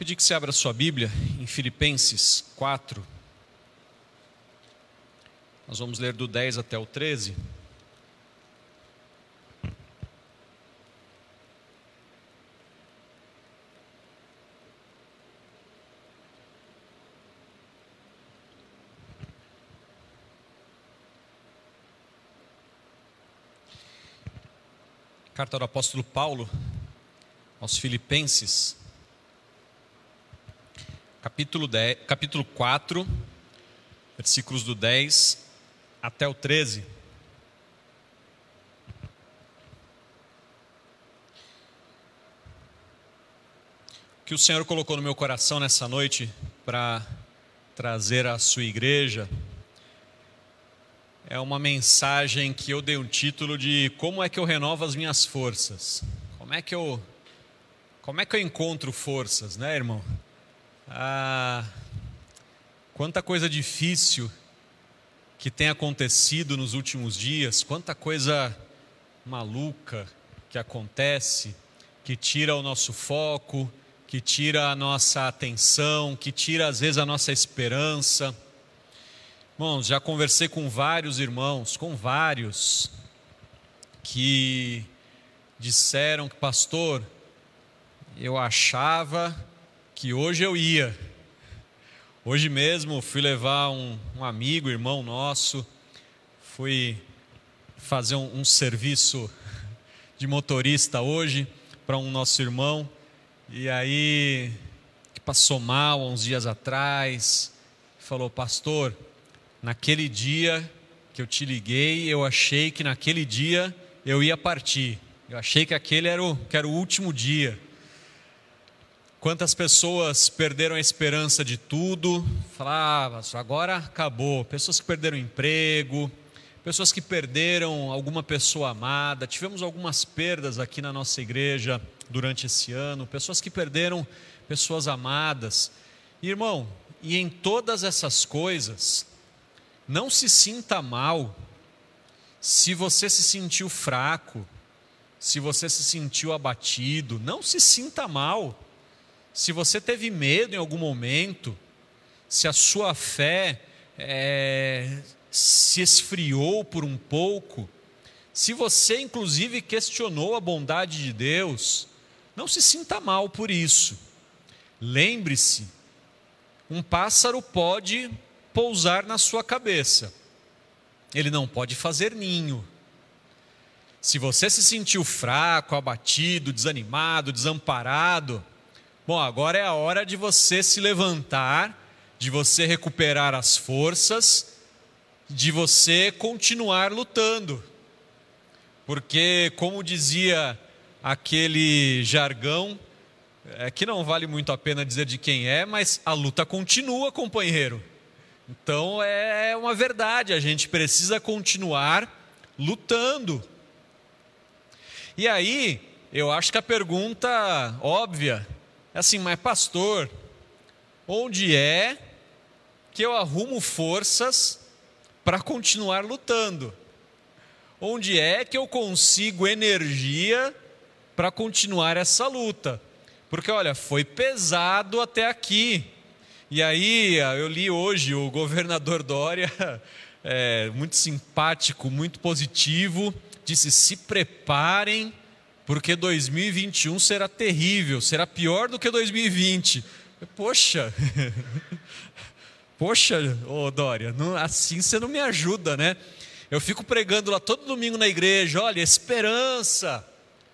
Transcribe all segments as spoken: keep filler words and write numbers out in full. pedir que você abra sua Bíblia em Filipenses quatro. Nós vamos ler do dez até o treze. Carta do apóstolo Paulo aos Filipenses, capítulo, dez, capítulo quatro, versículos do dez até o treze. O que o Senhor colocou no meu coração nessa noite para trazer à sua igreja é uma mensagem que eu dei um título de como é que eu renovo as minhas forças. Como é que eu, como é que eu encontro forças, né, irmão? Ah, quanta coisa difícil que tem acontecido nos últimos dias, quanta coisa maluca que acontece, que tira o nosso foco, que tira a nossa atenção, que tira às vezes a nossa esperança. Irmãos, já conversei com vários irmãos, com vários, que disseram que, pastor, eu achava que hoje eu ia. Hoje mesmo fui levar um, um amigo, irmão nosso, fui fazer um, um serviço de motorista hoje para um nosso irmão, e aí que passou mal uns dias atrás, falou, pastor, naquele dia que eu te liguei, eu achei que naquele dia eu ia partir. Eu achei que aquele era o, que era o último dia. Quantas pessoas perderam a esperança de tudo, falavam, ah, agora acabou. Pessoas que perderam emprego, pessoas que perderam alguma pessoa amada. Tivemos algumas perdas aqui na nossa igreja durante esse ano. Pessoas que perderam pessoas amadas. Irmão, e em todas essas coisas, não se sinta mal se você se sentiu fraco, se você se sentiu abatido. Não se sinta mal se você teve medo em algum momento, se a sua fé é, se esfriou por um pouco, se você inclusive questionou a bondade de Deus. Não se sinta mal por isso. Lembre-se, um pássaro pode pousar na sua cabeça, ele não pode fazer ninho. Se você se sentiu fraco, abatido, desanimado, desamparado, bom, agora é a hora de você se levantar, de você recuperar as forças, de você continuar lutando, porque, como dizia aquele jargão, é que não vale muito a pena dizer de quem é, mas a luta continua, companheiro. Então é uma verdade, a gente precisa continuar lutando. E aí, eu acho que a pergunta óbvia é assim, mas pastor, onde é que eu arrumo forças para continuar lutando? Onde é que eu consigo energia para continuar essa luta? Porque olha, foi pesado até aqui. E aí, eu li hoje o governador Dória, é, muito simpático, muito positivo, disse, se preparem, porque dois mil e vinte e um será terrível, será pior do que dois mil e vinte. Poxa, poxa, ô Dória, não, assim você não me ajuda, né? Eu fico pregando lá todo domingo na igreja, olha, esperança,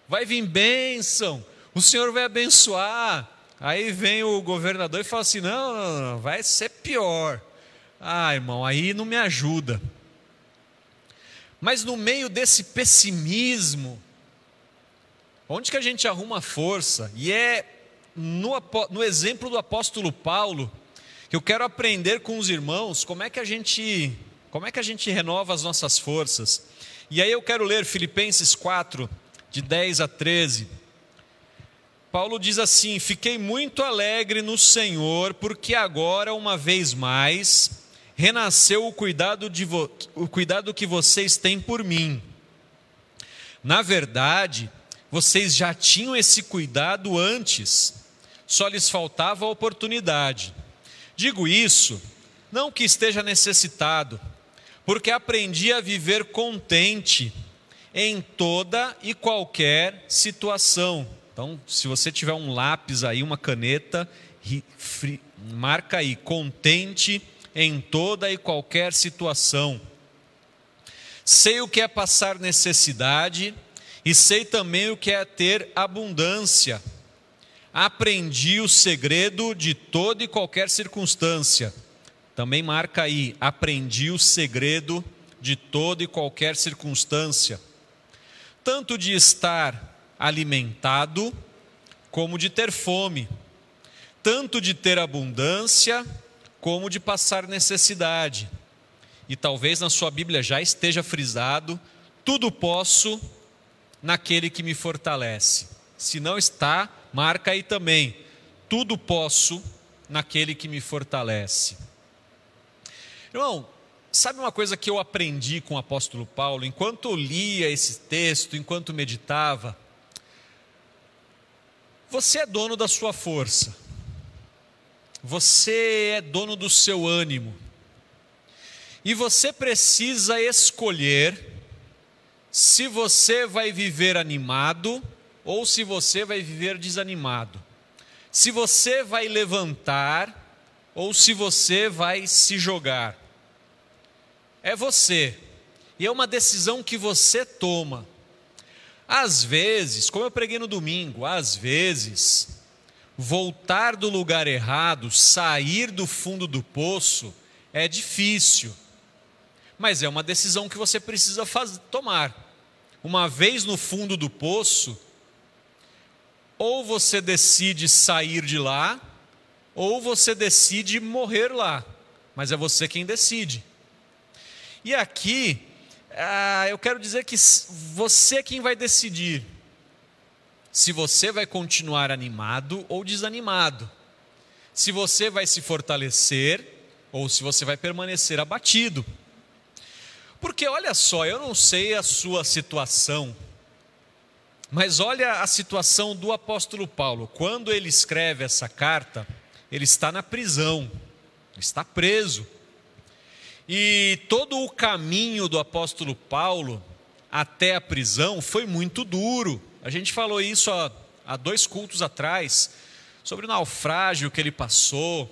vai vir bênção, o Senhor vai abençoar. Aí vem o governador e fala assim, não, não, não, vai ser pior. Ah, irmão, aí não me ajuda. Mas no meio desse pessimismo, onde que a gente arruma força? E é no, no exemplo do apóstolo Paulo, que eu quero aprender com os irmãos, como é que a gente, como é que a gente renova as nossas forças. E aí eu quero ler Filipenses quatro, de dez a treze. Paulo diz assim, fiquei muito alegre no Senhor, porque agora, uma vez mais, renasceu o cuidado, de vo... o cuidado que vocês têm por mim. Na verdade, vocês já tinham esse cuidado antes, só lhes faltava a oportunidade. Digo isso, não que esteja necessitado, porque aprendi a viver contente em toda e qualquer situação. Então, se você tiver um lápis aí, uma caneta, marca aí, contente em toda e qualquer situação. Sei o que é passar necessidade e sei também o que é ter abundância. Aprendi o segredo de toda e qualquer circunstância. Também marca aí, aprendi o segredo de toda e qualquer circunstância, tanto de estar alimentado, como de ter fome, tanto de ter abundância, como de passar necessidade. E talvez na sua Bíblia já esteja frisado, tudo posso naquele que me fortalece. Se não está, marca aí também, tudo posso naquele que me fortalece. Irmão, sabe uma coisa que eu aprendi com o apóstolo Paulo, enquanto eu lia esse texto, enquanto meditava? Você é dono da sua força, você é dono do seu ânimo, e você precisa escolher se você vai viver animado ou se você vai viver desanimado, se você vai levantar ou se você vai se jogar. É você, e é uma decisão que você toma. Às vezes, como eu preguei no domingo, às vezes, voltar do lugar errado, sair do fundo do poço, é difícil, mas é uma decisão que você precisa fazer, tomar. Uma vez no fundo do poço, ou você decide sair de lá, ou você decide morrer lá, mas é você quem decide. E aqui, ah, eu quero dizer que você é quem vai decidir, se você vai continuar animado ou desanimado, se você vai se fortalecer, ou se você vai permanecer abatido. Porque olha só, eu não sei a sua situação, mas olha a situação do apóstolo Paulo. Quando ele escreve essa carta, ele está na prisão, está preso, e todo o caminho do apóstolo Paulo até a prisão foi muito duro. A gente falou isso há, há dois cultos atrás, sobre o naufrágio que ele passou,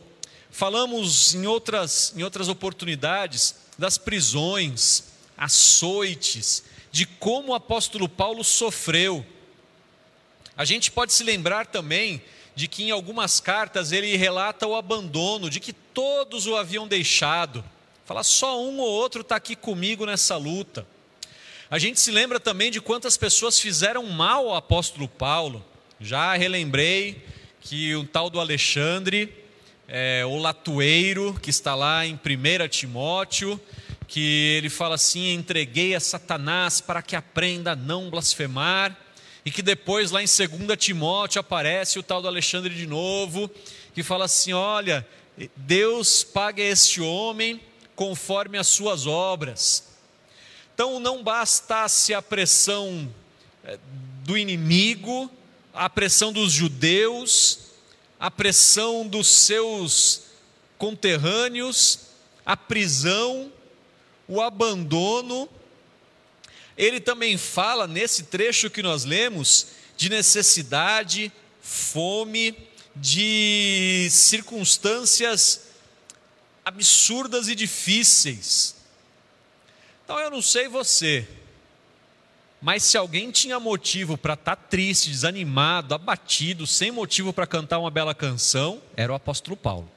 falamos em outras, em outras oportunidades das prisões, açoites, de como o apóstolo Paulo sofreu. A gente pode se lembrar também de que em algumas cartas ele relata o abandono, de que todos o haviam deixado. Fala, só um ou outro está aqui comigo nessa luta. A gente se lembra também de quantas pessoas fizeram mal ao apóstolo Paulo. Já relembrei que o tal do Alexandre, é, o latoeiro, que está lá em primeiro Timóteo, que ele fala assim, entreguei a Satanás para que aprenda a não blasfemar. E que depois lá em segundo Timóteo aparece o tal do Alexandre de novo, que fala assim, olha, Deus paga este homem conforme as suas obras. Então não bastasse a pressão do inimigo, a pressão dos judeus, a pressão dos seus conterrâneos, a prisão, o abandono. Ele também fala nesse trecho que nós lemos de necessidade, fome, de circunstâncias absurdas e difíceis. Então eu não sei você, mas se alguém tinha motivo para estar triste, desanimado, abatido, sem motivo para cantar uma bela canção, era o apóstolo Paulo.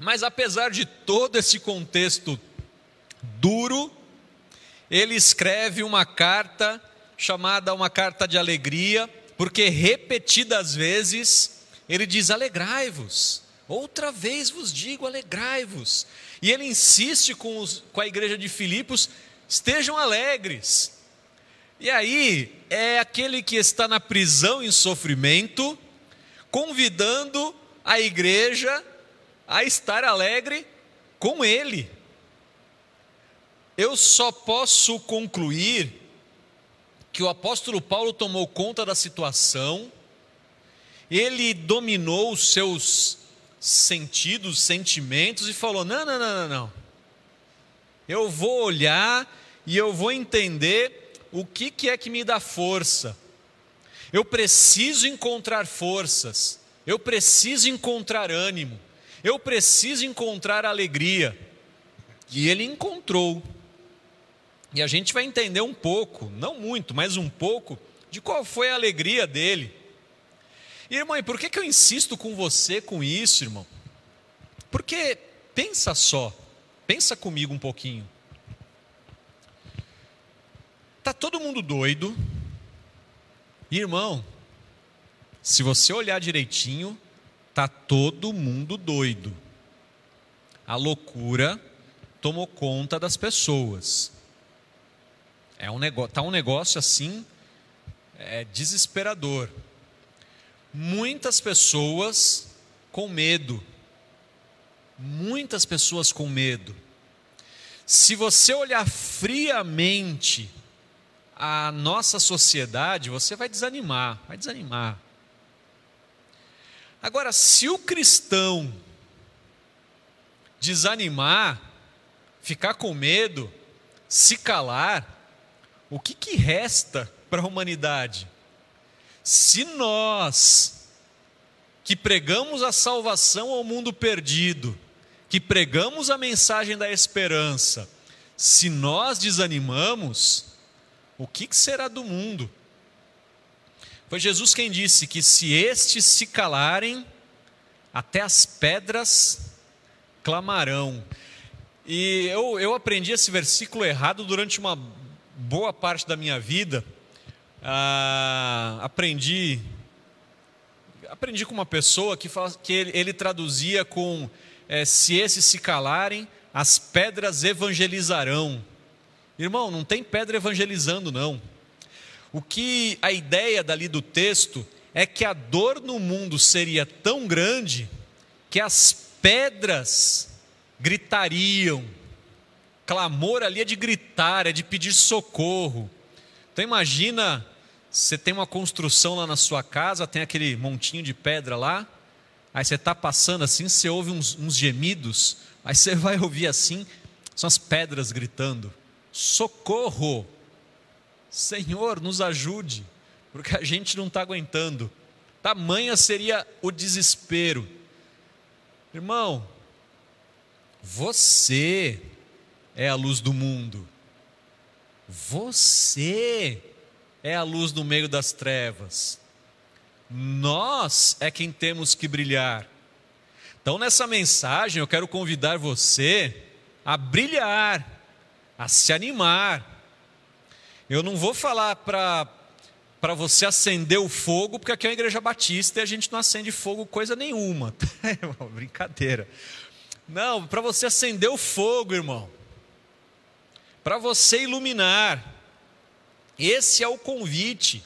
Mas apesar de todo esse contexto duro, ele escreve uma carta chamada uma carta de alegria, porque repetidas vezes ele diz, alegrai-vos, outra vez vos digo, alegrai-vos. E ele insiste com, os, com a igreja de Filipos, estejam alegres. E aí, é aquele que está na prisão em sofrimento, convidando a igreja a estar alegre com ele. Eu só posso concluir que o apóstolo Paulo tomou conta da situação, ele dominou os seus sentidos, sentimentos e falou, não, não, não, não, não, eu vou olhar e eu vou entender o que, que é que me dá força, eu preciso encontrar forças, eu preciso encontrar ânimo, eu preciso encontrar alegria. E ele encontrou. E a gente vai entender um pouco, não muito, mas um pouco, de qual foi a alegria dele. E, irmão, e por que, que eu insisto com você com isso, irmão? Porque, pensa só, pensa comigo um pouquinho. Está todo mundo doido. E, irmão, se você olhar direitinho, está todo mundo doido. A loucura tomou conta das pessoas. É um negócio, tá um negócio assim, é desesperador. Muitas pessoas com medo. Muitas pessoas com medo. Se você olhar friamente a nossa sociedade, você vai desanimar, vai desanimar. Agora, se o cristão desanimar, ficar com medo, se calar, o que, que resta para a humanidade? Se nós, que pregamos a salvação ao mundo perdido, que pregamos a mensagem da esperança, se nós desanimamos, o que, que será do mundo? Foi Jesus quem disse que se estes se calarem, até as pedras clamarão. E eu, eu aprendi esse versículo errado durante uma boa parte da minha vida. ah, aprendi aprendi com uma pessoa que, fala, que ele, ele traduzia com é, se esses se calarem, as pedras evangelizarão. Irmão, não tem pedra evangelizando, não. O que a ideia dali do texto é que a dor no mundo seria tão grande que as pedras gritariam. Clamor ali é de gritar, é de pedir socorro. Então imagina, você tem uma construção lá na sua casa, tem aquele montinho de pedra lá, aí você está passando assim, você ouve uns, uns gemidos, aí você vai ouvir assim, são as pedras gritando, socorro, Senhor nos ajude, porque a gente não está aguentando. Tamanha seria o desespero. Irmão, você é a luz do mundo, você é a luz no meio das trevas, nós é quem temos que brilhar. Então nessa mensagem eu quero convidar você a brilhar, a se animar. Eu não vou falar para para você acender o fogo, porque aqui é uma igreja batista e a gente não acende fogo coisa nenhuma, brincadeira, não, para você acender o fogo, irmão, para você iluminar. Esse é o convite.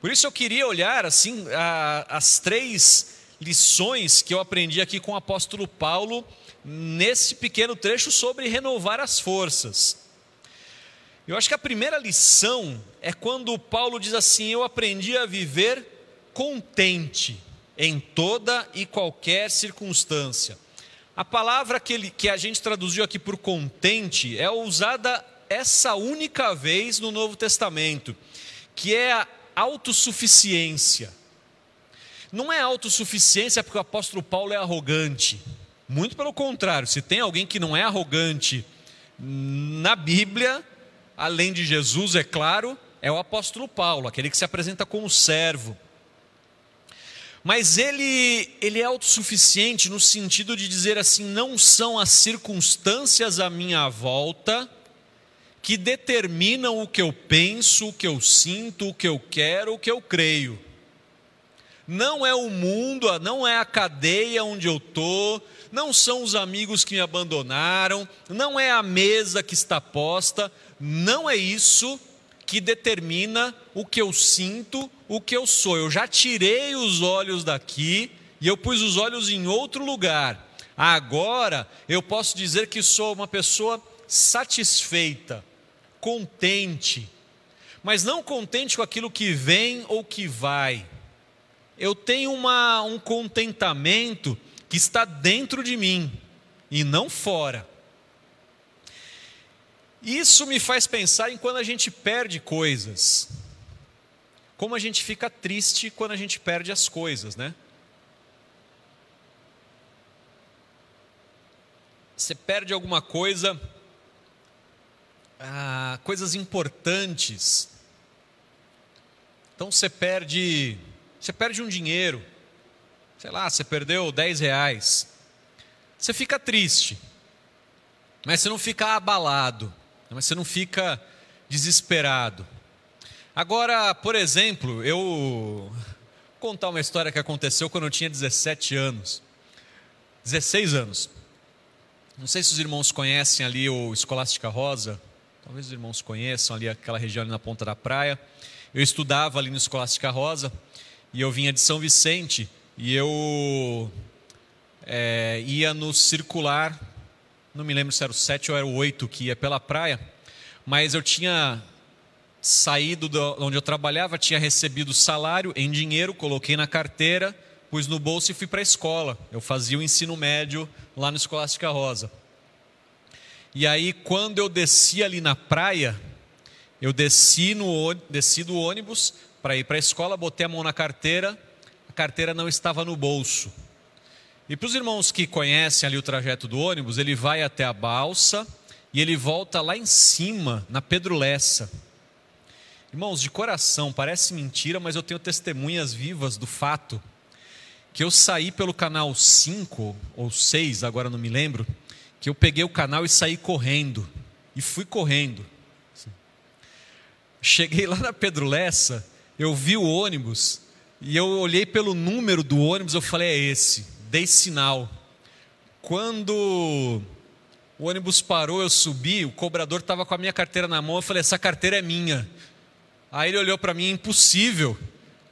Por isso eu queria olhar assim a, as três lições que eu aprendi aqui com o apóstolo Paulo nesse pequeno trecho sobre renovar as forças. Eu acho que a primeira lição é quando Paulo diz assim, eu aprendi a viver contente em toda e qualquer circunstância. A palavra que, ele, que a gente traduziu aqui por contente é usada essa única vez no Novo Testamento, que é a autossuficiência. Não é autossuficiência porque o apóstolo Paulo é arrogante, muito pelo contrário, se tem alguém que não é arrogante na Bíblia, além de Jesus, é claro, é o apóstolo Paulo, aquele que se apresenta como servo. Mas ele, ele é autossuficiente no sentido de dizer assim, não são as circunstâncias à minha volta que determinam o que eu penso, o que eu sinto, o que eu quero, o que eu creio. Não é o mundo, não é a cadeia onde eu estou, não são os amigos que me abandonaram, não é a mesa que está posta, não é isso que determina o que eu sinto, o que eu sou. Eu já tirei os olhos daqui e eu pus os olhos em outro lugar. Agora eu posso dizer que sou uma pessoa satisfeita, contente, mas não contente com aquilo que vem ou que vai. Eu tenho uma, um contentamento que está dentro de mim e não fora. Isso me faz pensar em quando a gente perde coisas. Como a gente fica triste quando a gente perde as coisas, né? Você perde alguma coisa, ah, coisas importantes. Então você perde, você perde um dinheiro, sei lá, você perdeu dez reais. Você fica triste, mas você não fica abalado. Mas você não fica desesperado. Agora, por exemplo, eu vou contar uma história que aconteceu quando eu tinha dezessete anos. dezesseis anos. Não sei se os irmãos conhecem ali o Escolástica Rosa. Talvez os irmãos conheçam ali aquela região ali na Ponta da Praia. Eu estudava ali no Escolástica Rosa e eu vinha de São Vicente e eu é, ia no circular. Não me lembro se era o sete ou era o oito que ia pela praia, mas eu tinha saído de onde eu trabalhava, tinha recebido salário em dinheiro, coloquei na carteira, pus no bolso e fui para a escola. Eu fazia o ensino médio lá no Escolástica Rosa. E aí, quando eu desci ali na praia, eu desci, no, desci do ônibus para ir para a escola, botei a mão na carteira, a carteira não estava no bolso. E para os irmãos que conhecem ali o trajeto do ônibus, ele vai até a balsa e ele volta lá em cima, na Pedro Lessa. Irmãos, de coração, parece mentira, mas eu tenho testemunhas vivas do fato que eu saí pelo canal cinco ou seis, agora não me lembro, que eu peguei o canal e saí correndo, e fui correndo. Cheguei lá na Pedro Lessa, eu vi o ônibus e eu olhei pelo número do ônibus, eu falei, é esse. Dei sinal. Quando o ônibus parou, eu subi, o cobrador estava com a minha carteira na mão, eu falei, essa carteira é minha. Aí ele olhou para mim, impossível,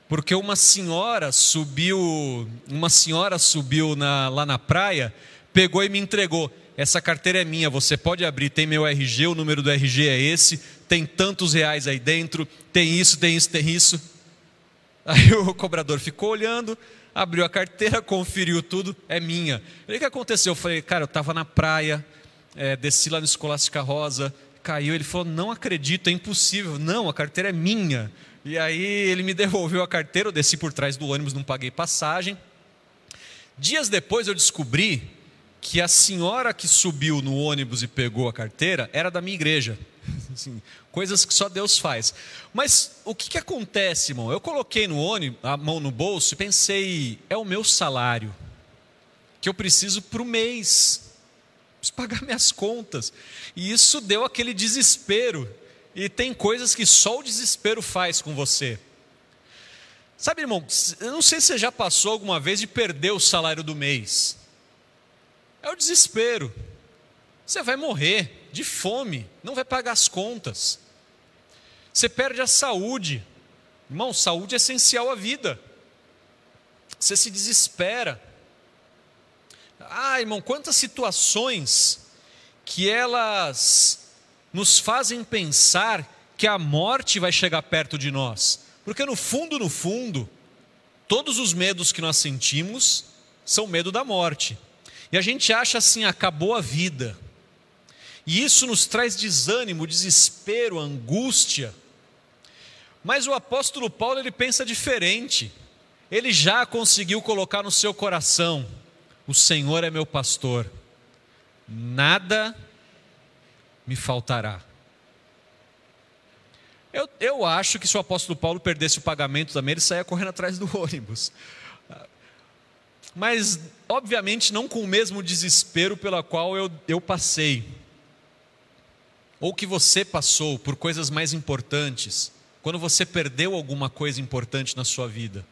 porque uma senhora subiu, uma senhora subiu na, lá na praia, pegou e me entregou, essa carteira é minha, você pode abrir, tem meu R G, o número do R G é esse, tem tantos reais aí dentro, tem isso, tem isso, tem isso. Aí o cobrador ficou olhando, abriu a carteira, conferiu tudo, é minha. E o que aconteceu? Eu falei, cara, eu estava na praia, é, desci lá no Escolástica Rosa, caiu, ele falou, não acredito, é impossível, não, a carteira é minha. E aí ele me devolveu a carteira, eu desci por trás do ônibus, não paguei passagem. Dias depois eu descobri que a senhora que subiu no ônibus e pegou a carteira era da minha igreja. Assim, coisas que só Deus faz. Mas o que, que acontece, irmão? Eu coloquei no ônibus, a mão no bolso e pensei, é o meu salário que eu preciso para o mês, preciso pagar minhas contas. E isso deu aquele desespero. E tem coisas que só o desespero faz com você. Sabe, irmão, eu não sei se você já passou alguma vez de perder o salário do mês. É o desespero. Você vai morrer de fome, não vai pagar as contas. Você perde a saúde. Irmão, saúde é essencial à vida. Você se desespera. Ah, irmão, quantas situações que elas nos fazem pensar que a morte vai chegar perto de nós. Porque no fundo, no fundo, todos os medos que nós sentimos são medo da morte. E a gente acha assim, acabou a vida. E isso nos traz desânimo, desespero, angústia. Mas o apóstolo Paulo, ele pensa diferente. Ele já conseguiu colocar no seu coração, o Senhor é meu pastor, nada me faltará. Eu, eu acho que se o apóstolo Paulo perdesse o pagamento também, ele saia correndo atrás do ônibus. Mas, obviamente, não com o mesmo desespero pela qual eu, eu passei. Ou que você passou por coisas mais importantes, quando você perdeu alguma coisa importante na sua vida.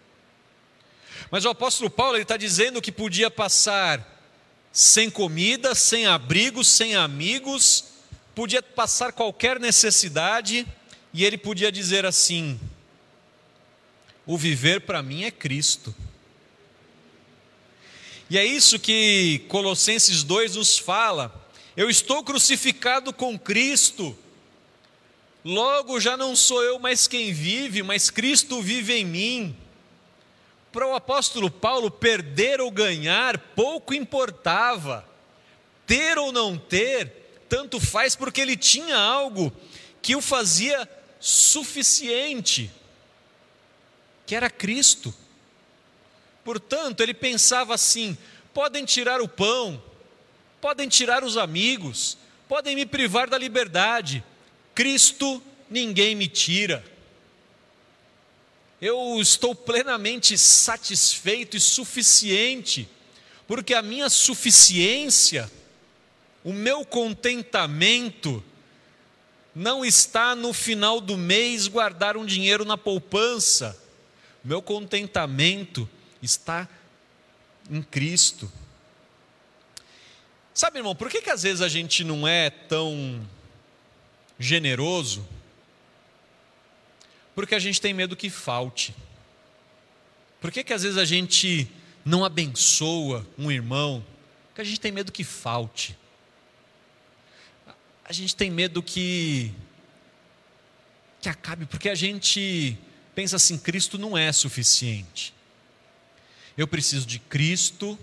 Mas o apóstolo Paulo está dizendo que podia passar sem comida, sem abrigo, sem amigos, podia passar qualquer necessidade, e ele podia dizer assim, o viver para mim é Cristo. E é isso que Colossenses dois nos fala, eu estou crucificado com Cristo, Logo já não sou eu mais quem vive, mas Cristo vive em mim. Para o apóstolo Paulo, perder ou ganhar pouco importava, ter ou não ter, tanto faz, porque ele tinha algo que o fazia suficiente, que era Cristo. Portanto, ele pensava assim: podem tirar o pão, podem tirar os amigos, podem me privar da liberdade, Cristo ninguém me tira. Eu estou plenamente satisfeito e suficiente, porque a minha suficiência, o meu contentamento, não está no final do mês guardar um dinheiro na poupança. Meu contentamento está em Cristo. Sabe, irmão, por que que às vezes a gente não é tão generoso? Porque a gente tem medo que falte. Por que que às vezes a gente não abençoa um irmão? Porque a gente tem medo que falte. A gente tem medo que, que acabe, porque a gente pensa assim: Cristo não é suficiente. Eu preciso de Cristo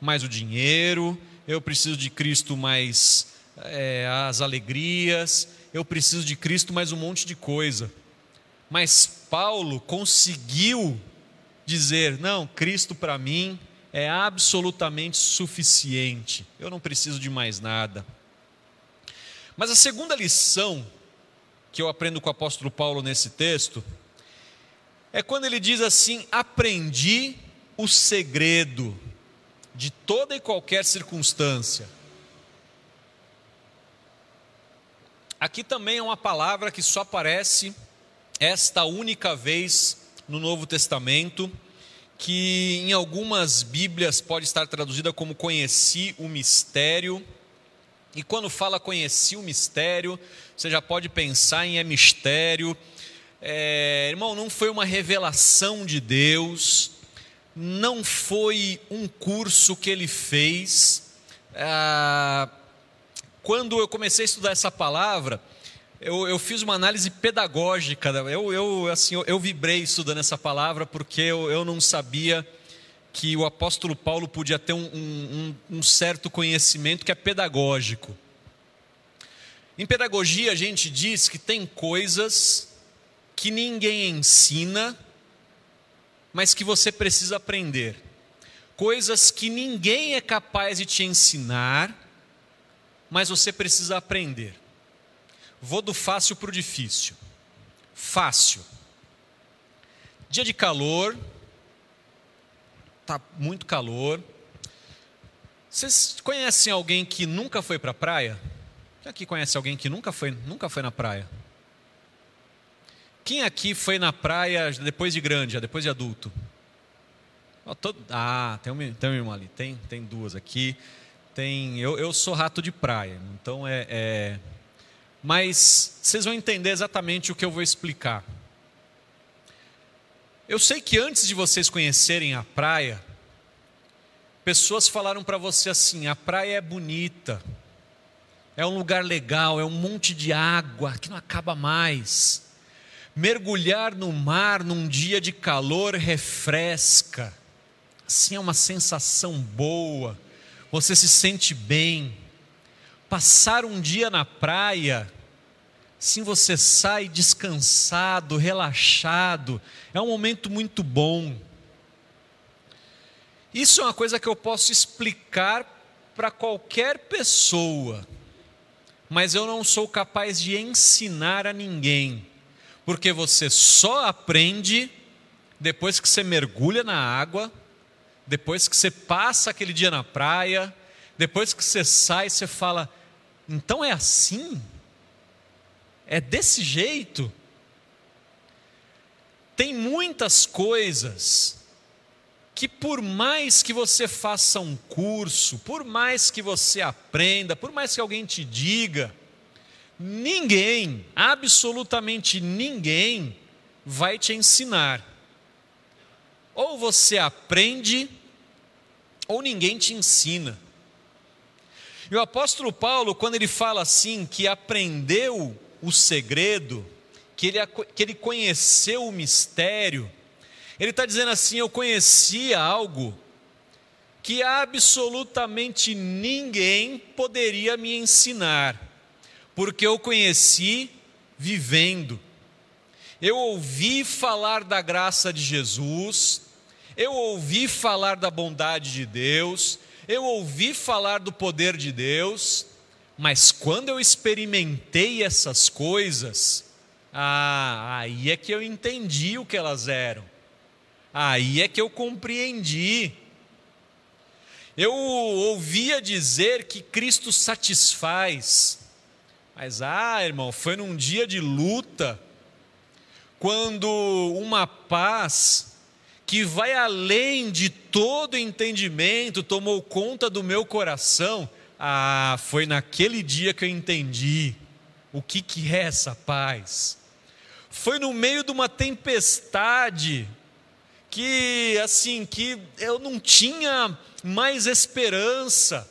mais o dinheiro, eu preciso de Cristo mais é, as alegrias, eu preciso de Cristo mais um monte de coisa. Mas Paulo conseguiu dizer: não, Cristo para mim é absolutamente suficiente, eu não preciso de mais nada. Mas a segunda lição que eu aprendo com o apóstolo Paulo nesse texto é quando ele diz assim: aprendi o segredo de toda e qualquer circunstância. Aqui também é uma palavra que só aparece esta única vez no Novo Testamento, que em algumas Bíblias pode estar traduzida como conheci o mistério. E quando fala conheci o mistério, você já pode pensar em é mistério. É, irmão, não foi uma revelação de Deus, não foi um curso que ele fez. Ah, quando eu comecei a estudar essa palavra, eu, eu fiz uma análise pedagógica. Eu, eu, assim, eu, eu vibrei estudando essa palavra, porque eu, eu não sabia que o apóstolo Paulo podia ter um, um, um certo conhecimento que é pedagógico. Em pedagogia a gente diz que tem coisas que ninguém ensina, mas que você precisa aprender. Coisas que ninguém é capaz de te ensinar, mas você precisa aprender. Vou do fácil para o difícil. Fácil. Dia de calor, tá muito calor. Vocês conhecem alguém que nunca foi para a praia? Quem aqui conhece alguém que nunca foi, nunca foi na praia? Quem aqui foi na praia depois de grande, já depois de adulto? Oh, todo... Ah, tem uma, tem uma irmã ali, tem, tem duas aqui. Tem... Eu, eu sou rato de praia, então é, é... Mas vocês vão entender exatamente o que eu vou explicar. Eu sei que antes de vocês conhecerem a praia, pessoas falaram para você assim: a praia é bonita, é um lugar legal, é um monte de água que não acaba mais. Mergulhar no mar num dia de calor refresca, assim é uma sensação boa, você se sente bem. Passar um dia na praia, assim você sai descansado, relaxado, é um momento muito bom. Isso é uma coisa que eu posso explicar para qualquer pessoa, mas eu não sou capaz de ensinar a ninguém. Porque você só aprende depois que você mergulha na água, depois que você passa aquele dia na praia, depois que você sai e você fala: então é assim? É desse jeito? Tem muitas coisas que, por mais que você faça um curso, por mais que você aprenda, por mais que alguém te diga, ninguém, absolutamente ninguém, vai te ensinar. Ou você aprende, ou ninguém te ensina. E o apóstolo Paulo, quando ele fala assim, que aprendeu o segredo, que ele, que ele conheceu o mistério. Ele está dizendo assim: eu conhecia algo que absolutamente ninguém poderia me ensinar, porque eu conheci vivendo. Eu ouvi falar da graça de Jesus, eu ouvi falar da bondade de Deus, eu ouvi falar do poder de Deus, mas quando eu experimentei essas coisas, ah, aí é que eu entendi o que elas eram, aí é que eu compreendi. Eu ouvia dizer que Cristo satisfaz, mas ah, irmão, foi num dia de luta, quando uma paz que vai além de todo entendimento tomou conta do meu coração. Ah, foi naquele dia que eu entendi o que que é essa paz. Foi no meio de uma tempestade que, assim, que eu não tinha mais esperança,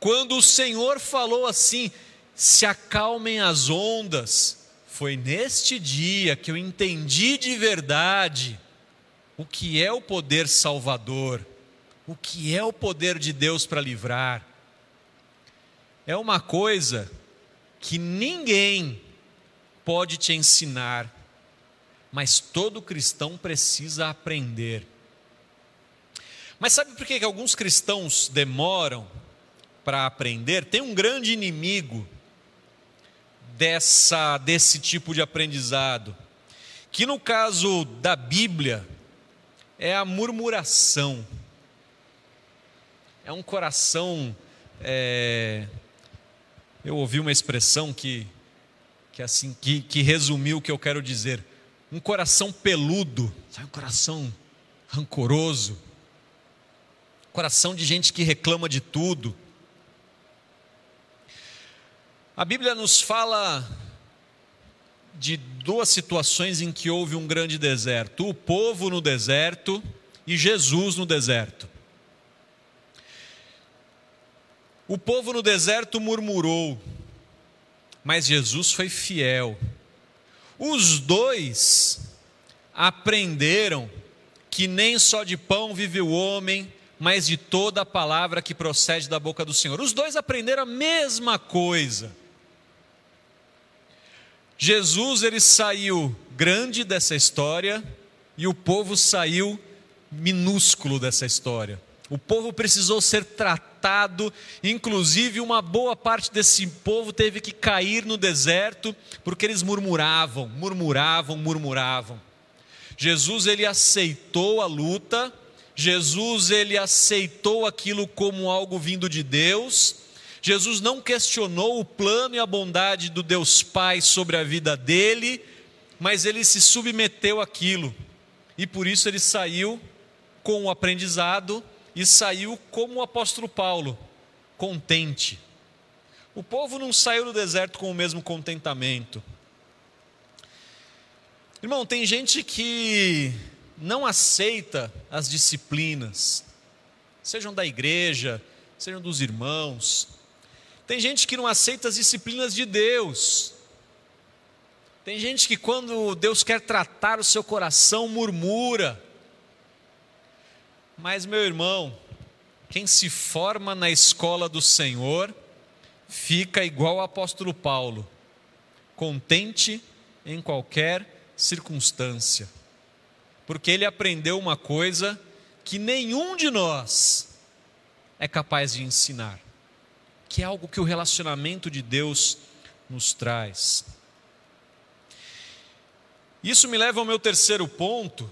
quando o Senhor falou assim: se acalmem as ondas. Foi neste dia que eu entendi de verdade o que é o poder salvador, o que é o poder de Deus para livrar. É uma coisa que ninguém pode te ensinar, mas todo cristão precisa aprender. Mas sabe por que que alguns cristãos demoram para aprender? Tem um grande inimigo dessa, desse tipo de aprendizado, que no caso da Bíblia é a murmuração. É um coração, é... eu ouvi uma expressão que, que, assim, que, que resumiu o que eu quero dizer: um coração peludo, sabe, um coração rancoroso, coração de gente que reclama de tudo. A Bíblia nos fala de duas situações em que houve um grande deserto: o povo no deserto e Jesus no deserto. O povo no deserto murmurou, mas Jesus foi fiel. Os dois aprenderam que nem só de pão vive o homem, mas de toda a palavra que procede da boca do Senhor. Os dois aprenderam a mesma coisa. Jesus, ele saiu grande dessa história, e o povo saiu minúsculo dessa história. O povo precisou ser tratado, inclusive uma boa parte desse povo teve que cair no deserto, porque eles murmuravam, murmuravam, murmuravam. Jesus, ele aceitou a luta, Jesus, ele aceitou aquilo como algo vindo de Deus. Jesus não questionou o plano e a bondade do Deus Pai sobre a vida dele, mas ele se submeteu àquilo, e por isso ele saiu com o aprendizado, e saiu como o apóstolo Paulo, contente. O povo não saiu do deserto com o mesmo contentamento. Irmão, tem gente que não aceita as disciplinas, sejam da igreja, sejam dos irmãos. Tem gente que não aceita as disciplinas de Deus. Tem gente que, quando Deus quer tratar o seu coração, murmura. Mas, meu irmão, quem se forma na escola do Senhor fica igual o apóstolo Paulo, contente em qualquer circunstância, porque ele aprendeu uma coisa que nenhum de nós é capaz de ensinar, que é algo que o relacionamento de Deus nos traz. Isso me leva ao meu terceiro ponto,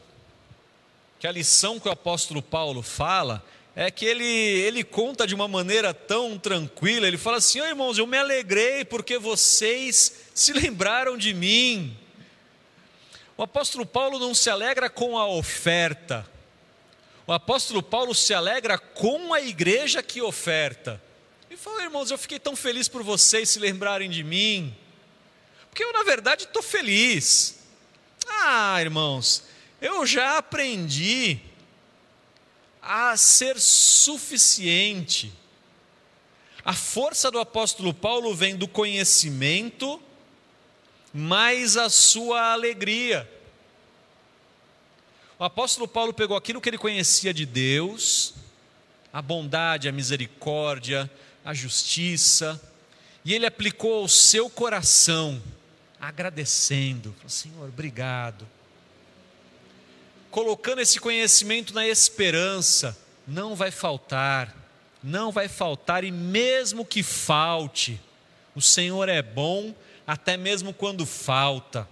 que a lição que o apóstolo Paulo fala é que ele, ele conta de uma maneira tão tranquila. Ele fala assim: oh, irmãos, eu me alegrei porque vocês se lembraram de mim. O apóstolo Paulo não se alegra com a oferta. O apóstolo Paulo se alegra com a igreja que oferta. E fala: irmãos, eu fiquei tão feliz por vocês se lembrarem de mim, porque eu, na verdade, estou feliz. Ah, irmãos, eu já aprendi a ser suficiente. A força do apóstolo Paulo vem do conhecimento mas a sua alegria. O apóstolo Paulo pegou aquilo que ele conhecia de Deus, a bondade, a misericórdia, a justiça, e ele aplicou ao seu coração, agradecendo, falou: Senhor, obrigado, colocando esse conhecimento na esperança, não vai faltar, não vai faltar, e mesmo que falte, o Senhor é bom, até mesmo quando falta.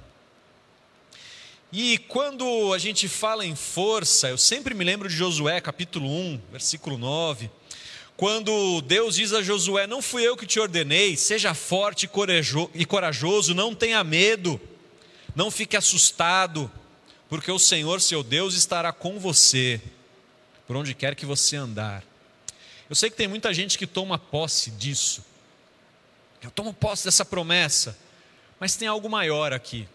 E quando a gente fala em força, eu sempre me lembro de Josué, capítulo um, versículo nove, quando Deus diz a Josué: não fui eu que te ordenei, seja forte e corajoso, não tenha medo, não fique assustado, porque o Senhor, seu Deus, estará com você, por onde quer que você andar. Eu sei que tem muita gente que toma posse disso, eu tomo posse dessa promessa, mas tem algo maior aqui.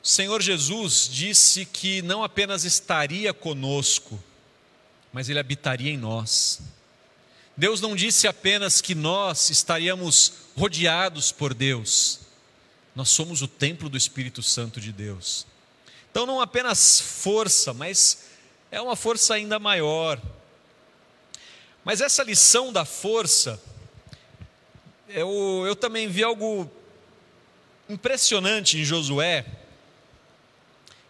O Senhor Jesus disse que não apenas estaria conosco, mas Ele habitaria em nós. Deus não disse apenas que nós estaríamos rodeados por Deus, nós somos o templo do Espírito Santo de Deus. Então não apenas força, mas é uma força ainda maior. Mas essa lição da força, eu, eu também vi algo impressionante em Josué,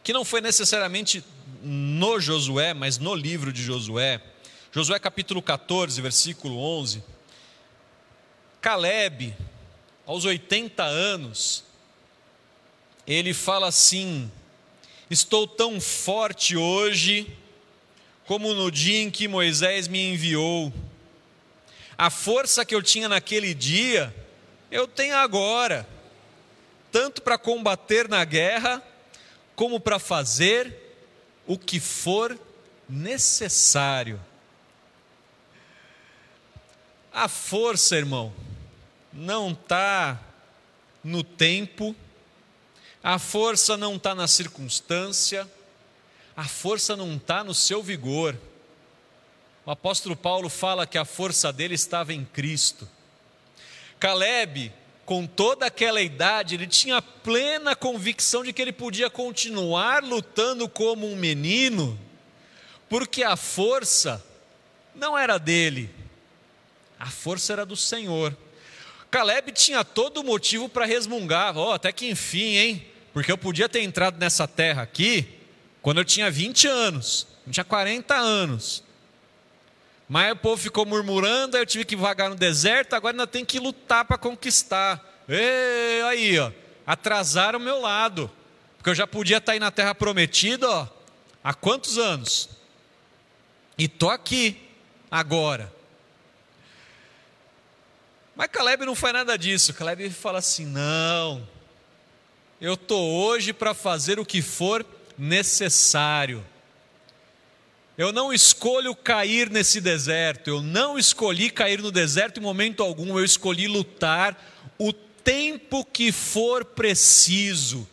que não foi necessariamente no Josué, mas no livro de Josué. Josué capítulo catorze, versículo onze, Caleb, aos oitenta anos, ele fala assim: estou tão forte hoje como no dia em que Moisés me enviou. A força que eu tinha naquele dia, eu tenho agora, tanto para combater na guerra, como para fazer o que for necessário. A força, irmão, não está no tempo, a força não está na circunstância, a força não está no seu vigor. O apóstolo Paulo fala que a força dele estava em Cristo. Caleb, com toda aquela idade, ele tinha plena convicção de que ele podia continuar lutando como um menino, porque a força não era dele, a força era do Senhor. Caleb tinha todo o motivo para resmungar: ó, oh, até que enfim, hein, porque eu podia ter entrado nessa terra aqui quando eu tinha vinte anos, eu tinha quarenta anos, mas o povo ficou murmurando, aí eu tive que vagar no deserto, agora ainda tem que lutar para conquistar. Ei, aí, ó, atrasaram o meu lado, porque eu já podia estar aí na terra prometida, ó, há quantos anos? E tô aqui, agora. Mas Caleb não faz nada disso. Caleb fala assim: não, eu tô hoje para fazer o que for necessário. Eu não escolho cair nesse deserto, eu não escolhi cair no deserto em momento algum, eu escolhi lutar o tempo que for preciso,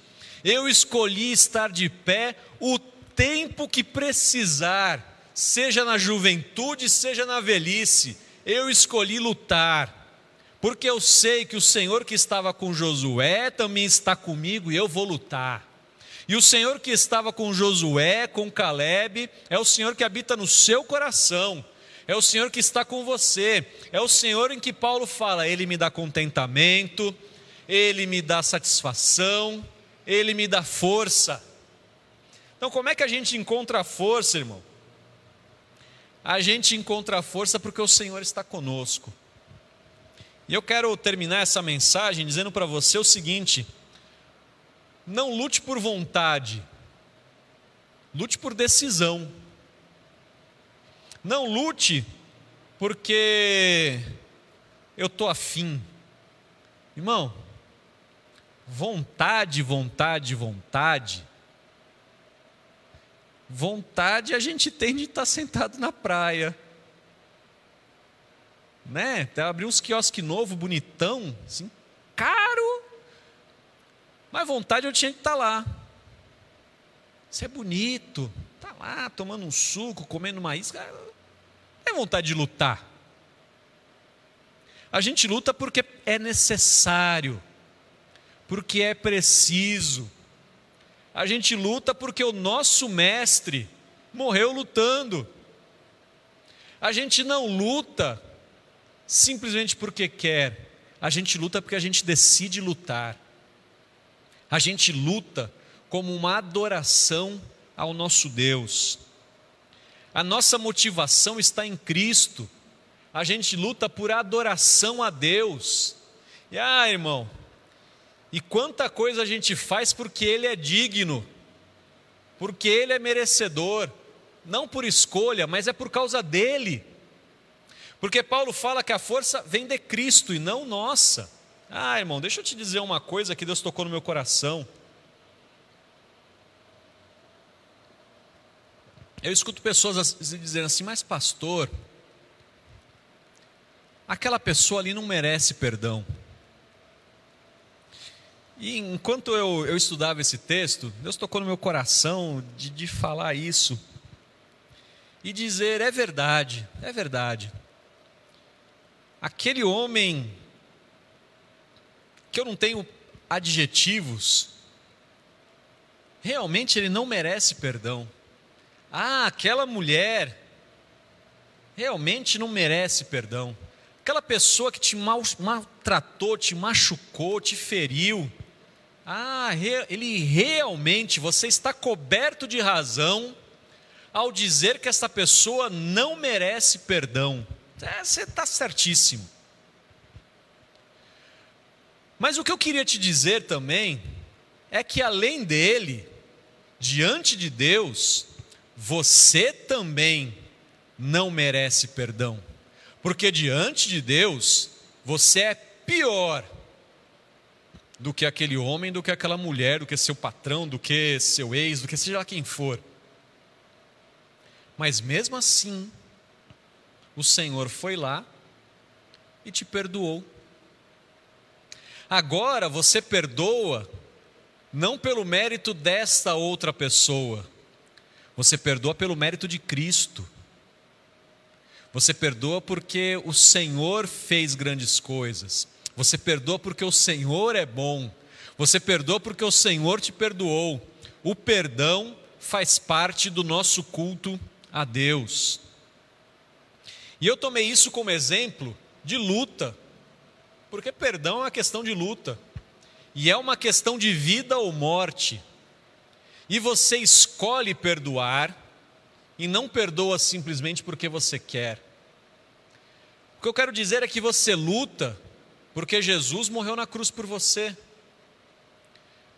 eu escolhi estar de pé o tempo que precisar, seja na juventude, seja na velhice, eu escolhi lutar, porque eu sei que o Senhor que estava com Josué também está comigo e eu vou lutar. E o Senhor que estava com Josué, com Caleb, é o Senhor que habita no seu coração, é o Senhor que está com você, é o Senhor em que Paulo fala: Ele me dá contentamento, Ele me dá satisfação, Ele me dá força. Então, como é que a gente encontra a força, irmão? A gente encontra a força porque o Senhor está conosco. E eu quero terminar essa mensagem dizendo para você o seguinte: não lute por vontade, lute por decisão. Não lute porque eu estou afim. Irmão, vontade, vontade, vontade. Vontade a gente tem de estar sentado na praia, né? Até abrir uns quiosques novos, bonitão, assim, caro. Mas vontade eu tinha que estar lá. Isso é bonito. Está lá tomando um suco, comendo uma isca. É vontade de lutar. A gente luta porque é necessário, porque é preciso. A gente luta porque o nosso mestre morreu lutando. A gente não luta simplesmente porque quer. A gente luta porque a gente decide lutar. A gente luta como uma adoração ao nosso Deus. A nossa motivação está em Cristo. A gente luta por adoração a Deus. E ah, irmão, e quanta coisa a gente faz porque Ele é digno, porque Ele é merecedor, não por escolha, mas é por causa dEle. Porque Paulo fala que a força vem de Cristo e não nossa. Ah, irmão, deixa eu te dizer uma coisa que Deus tocou no meu coração. Eu escuto pessoas dizendo assim, mas pastor, aquela pessoa ali não merece perdão. E enquanto eu, eu estudava esse texto, Deus tocou no meu coração de, de falar isso. E dizer, é verdade, é verdade. Aquele homem, que eu não tenho adjetivos, realmente ele não merece perdão. Ah, aquela mulher realmente não merece perdão. Aquela pessoa que te mal, maltratou, te machucou, te feriu. Ah, ele realmente, você está coberto de razão ao dizer que essa pessoa não merece perdão. É, você está certíssimo. Mas o que eu queria te dizer também é que além dele, diante de Deus, você também não merece perdão, porque diante de Deus, você é pior do que aquele homem, do que aquela mulher, do que seu patrão, do que seu ex, do que seja lá quem for. Mas mesmo assim, o Senhor foi lá e te perdoou. Agora você perdoa, não pelo mérito desta outra pessoa, você perdoa pelo mérito de Cristo. Você perdoa porque o Senhor fez grandes coisas. Você perdoa porque o Senhor é bom. Você perdoa porque o Senhor te perdoou. O perdão faz parte do nosso culto a Deus. E eu tomei isso como exemplo de luta, porque perdão é uma questão de luta. E é uma questão de vida ou morte. E você escolhe perdoar, e não perdoa simplesmente porque você quer. O que eu quero dizer é que você luta, porque Jesus morreu na cruz por você.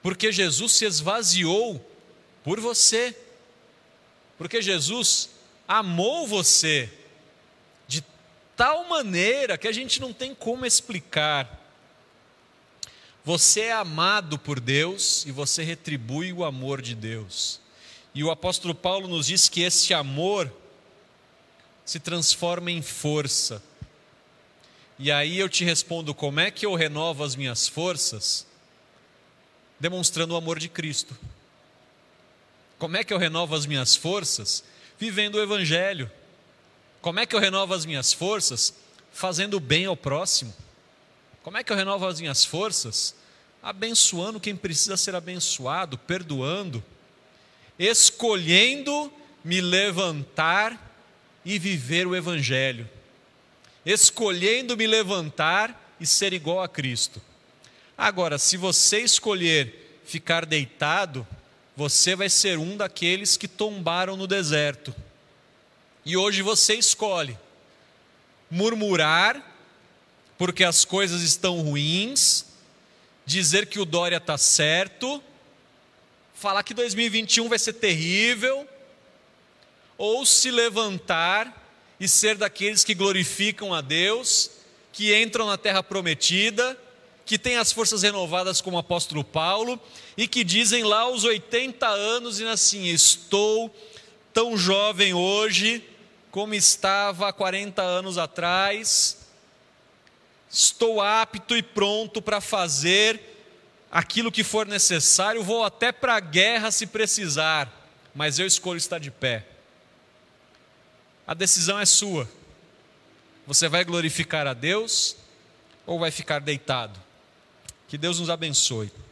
Porque Jesus se esvaziou por você. Porque Jesus amou você de tal maneira que a gente não tem como explicar. Você é amado por Deus e você retribui o amor de Deus. E o apóstolo Paulo nos diz que esse amor se transforma em força. E aí eu te respondo, como é que eu renovo as minhas forças? Demonstrando o amor de Cristo. Como é que eu renovo as minhas forças? Vivendo o Evangelho. Como é que eu renovo as minhas forças? Fazendo o bem ao próximo. Como é que eu renovo as minhas forças? Abençoando quem precisa ser abençoado, perdoando, escolhendo me levantar e viver o Evangelho, escolhendo me levantar e ser igual a Cristo. Agora, se você escolher ficar deitado, você vai ser um daqueles que tombaram no deserto. E hoje você escolhe murmurar, porque as coisas estão ruins, dizer que o Dória está certo, falar que dois mil e vinte e um vai ser terrível, ou se levantar e ser daqueles que glorificam a Deus, que entram na terra prometida, que têm as forças renovadas como o apóstolo Paulo, e que dizem lá aos oitenta anos, e assim, estou tão jovem hoje, como estava há quarenta anos atrás, estou apto e pronto para fazer aquilo que for necessário, vou até para a guerra se precisar, mas eu escolho estar de pé. A decisão é sua. Você vai glorificar a Deus ou vai ficar deitado. Que Deus nos abençoe.